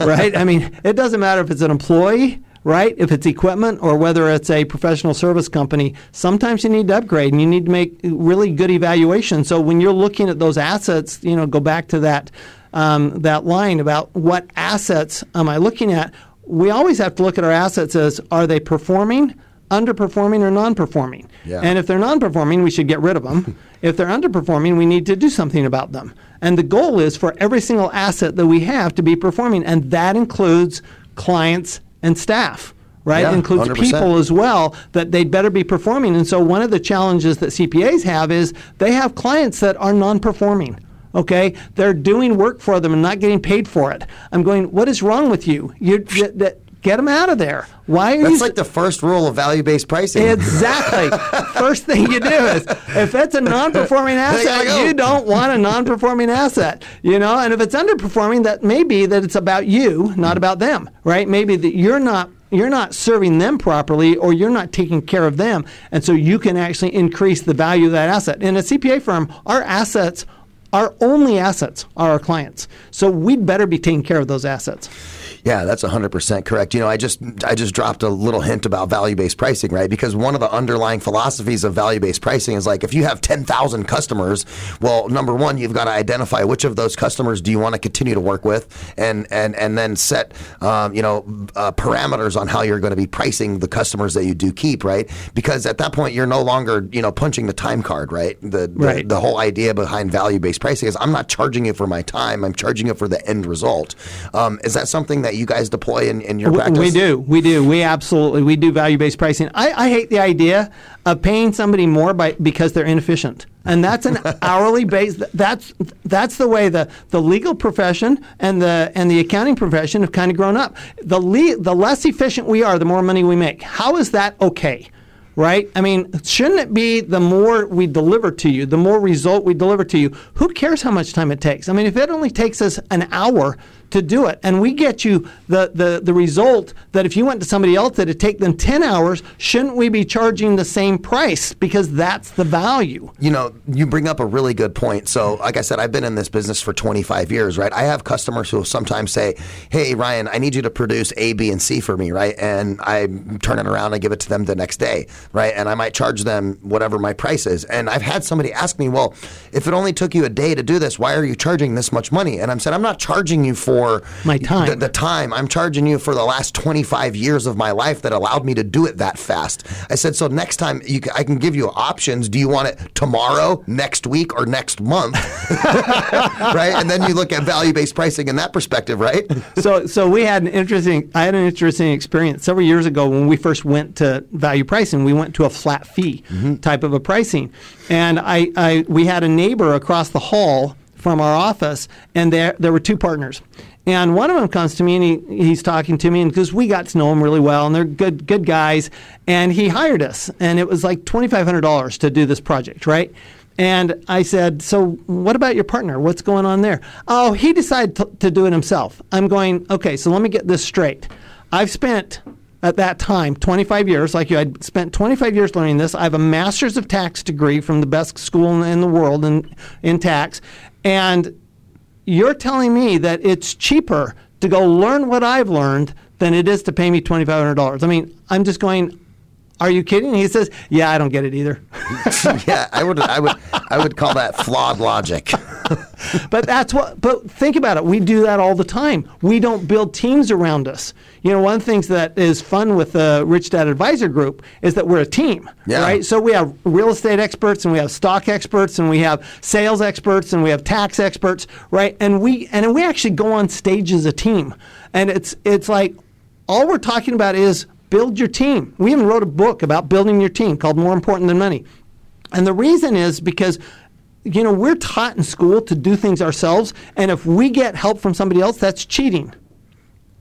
right? I mean, it doesn't matter if it's an employee, right? If it's equipment or whether it's a professional service company, sometimes you need to upgrade and you need to make really good evaluation. So when you're looking at those assets, you know, go back to that um, that line about what assets am I looking at. We always have to look at our assets as, are they performing, underperforming, or non-performing? Yeah. And if they're non-performing, we should get rid of them. If they're underperforming, we need to do something about them. And the goal is for every single asset that we have to be performing, and that includes clients and staff, right? Yeah, it includes one hundred percent people as well, that they'd better be performing. And so one of the challenges that C P As have is they have clients that are non-performing, okay? They're doing work for them and not getting paid for it. I'm going, what is wrong with you? You that, that, get them out of there. Why are that's you... like the first rule of value-based pricing. Exactly. First thing you do is, if it's a non-performing asset, you, you don't want a non-performing asset, you know. And if it's underperforming, that may be that it's about you, not about them, right? Maybe that you're not you're not serving them properly, or you're not taking care of them, and so you can actually increase the value of that asset. In a C P A firm, our assets, our only assets, are our clients. So we'd better be taking care of those assets. Yeah, that's one hundred percent correct. You know, I just I just dropped a little hint about value-based pricing, right? Because one of the underlying philosophies of value-based pricing is like, if you have ten thousand customers, well, number one, you've got to identify which of those customers do you want to continue to work with, and and and then set um, you know uh, parameters on how you're going to be pricing the customers that you do keep, right? Because at that point, you're no longer you know punching the time card, right? The the, right. the whole idea behind value-based pricing is I'm not charging you for my time; I'm charging it for the end result. Um, is that something that you guys deploy in, in your practice? We do. We do. We absolutely, we do value-based pricing. I, I hate the idea of paying somebody more by because they're inefficient. And that's an hourly base. That's that's the way the, the legal profession and the and the accounting profession have kind of grown up. The le, the less efficient we are, the more money we make. How is that okay? Right? I mean, shouldn't it be the more we deliver to you, the more result we deliver to you? Who cares how much time it takes? I mean, if it only takes us an hour to do it, and we get you the, the, the result that if you went to somebody else that it'd take them ten hours, shouldn't we be charging the same price? Because that's the value. You know, you bring up a really good point. So, like I said, I've been in this business for twenty-five years, right? I have customers who sometimes say, hey, Ryan, I need you to produce A, B, and C for me, right? And I turn it around and give it to them the next day, right? And I might charge them whatever my price is. And I've had somebody ask me, well, if it only took you a day to do this, why are you charging this much money? And I'm said, I'm not charging you for For my time. The, the time. I'm charging you for the last twenty-five years of my life that allowed me to do it that fast. I said, so next time you, I can give you options. Do you want it tomorrow, next week, or next month? Right? And then you look at value-based pricing in that perspective, right? So, so we had an interesting. I had an interesting experience several years ago when we first went to value pricing. We went to a flat fee mm-hmm. type of a pricing, and I, I we had a neighbor across the hall from our office, and there there were two partners. And one of them comes to me, and he, he's talking to me, and because we got to know him really well, and they're good good guys, and he hired us, and it was like twenty-five hundred dollars to do this project, right? And I said, so what about your partner? What's going on there? Oh, he decided to, to do it himself. I'm going, okay, so let me get this straight. I've spent, at that time, twenty-five years, like you, I'd spent twenty-five years learning this. I have a master's of tax degree from the best school in the world in, in tax, and you're telling me that it's cheaper to go learn what I've learned than it is to pay me twenty-five hundred dollars. I mean, I'm just going, are you kidding? He says, yeah, I don't get it either. Yeah, I would, I would, I would call that flawed logic. But that's what. But think about it. We do that all the time. We don't build teams around us. You know, one of the things that is fun with the Rich Dad Advisor Group is that we're a team, yeah. right? So we have real estate experts, and we have stock experts, and we have sales experts, and we have tax experts, right? And we and we actually go on stage as a team, and it's it's like all we're talking about is build your team. We even wrote a book about building your team called More Important Than Money, and the reason is because, you know, we're taught in school to do things ourselves, and if we get help from somebody else, that's cheating.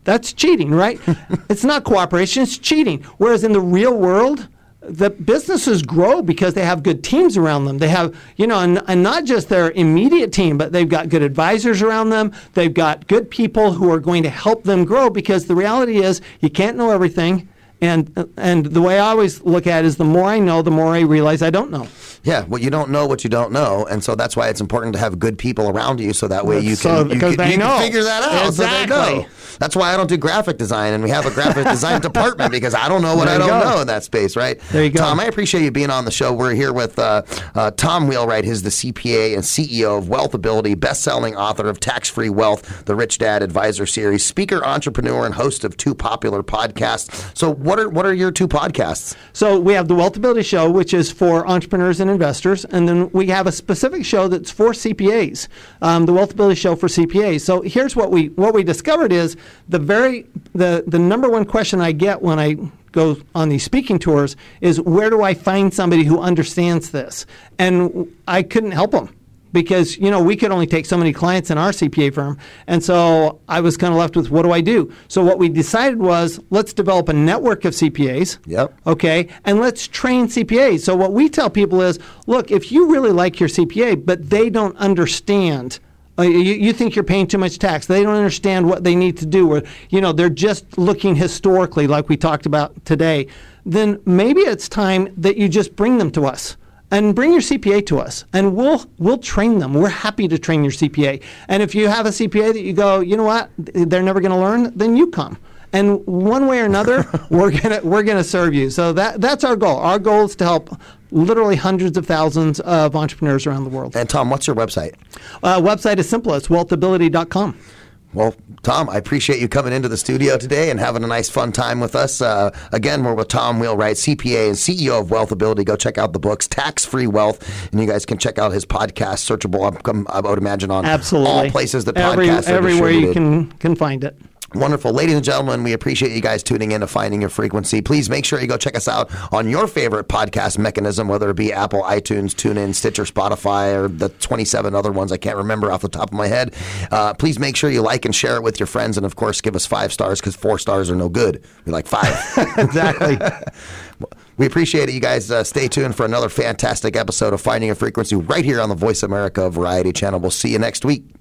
That's cheating, right? It's not cooperation, it's cheating. Whereas in the real world, the businesses grow because they have good teams around them. They have, you know, and, and not just their immediate team, but they've got good advisors around them. They've got good people who are going to help them grow, because the reality is you can't know everything. And and the way I always look at it is the more I know, the more I realize I don't know. Yeah, well, you don't know what you don't know, and so that's why it's important to have good people around you, so that way you so, can, you can, you can figure that out. Exactly. So they know. That's why I don't do graphic design, and we have a graphic design department, because I don't know what there I don't go. know in that space, right? There you go. Tom, I appreciate you being on the show. We're here with uh, uh, Tom Wheelwright. He's the C P A and C E O of WealthAbility, best-selling author of Tax-Free Wealth, the Rich Dad Advisor Series, speaker, entrepreneur, and host of two popular podcasts. So what are what are your two podcasts? So we have the WealthAbility show, which is for entrepreneurs and investors, and then we have a specific show that's for C P As, um, the WealthAbility show for C P As. So here's what we what we discovered is the very the the number one question I get when I go on these speaking tours is, where do I find somebody who understands this? And I couldn't help them, because, you know, we could only take so many clients in our C P A firm. And so I was kind of left with, what do I do? So what we decided was, let's develop a network of C P As. Yep. Okay. And let's train C P As. So what we tell people is, look, if you really like your C P A, but they don't understand, uh, you, you think you're paying too much tax, they don't understand what they need to do, or, you know, they're just looking historically like we talked about today, then maybe it's time that you just bring them to us. and bring your C P A to us, and we'll we'll train them. We're happy to train your C P A. And if you have a C P A that you go, you know what, they're never going to learn, then you come. And one way or another, we're gonna we're gonna serve you. So that that's our goal. Our goal is to help literally hundreds of thousands of entrepreneurs around the world. And Tom, what's your website? Uh, website is simple. It's wealth ability dot com. Well, Tom, I appreciate you coming into the studio today and having a nice, fun time with us. Uh, again, we're with Tom Wheelwright, C P A and C E O of WealthAbility. Go check out the books, Tax-Free Wealth, and you guys can check out his podcast, searchable, I would imagine, on Absolutely. all places that Every, podcasts are Everywhere you can, can find it. Wonderful. Ladies and gentlemen, we appreciate you guys tuning in to Finding Your Frequency. Please make sure you go check us out on your favorite podcast mechanism, whether it be Apple, iTunes, TuneIn, Stitcher, Spotify, or the twenty-seven other ones I can't remember off the top of my head. Uh, please make sure you like and share it with your friends, and of course, give us five stars, because four stars are no good. We like five. Exactly. We appreciate it, you guys. Uh, stay tuned for another fantastic episode of Finding Your Frequency right here on the Voice America Variety Channel. We'll see you next week.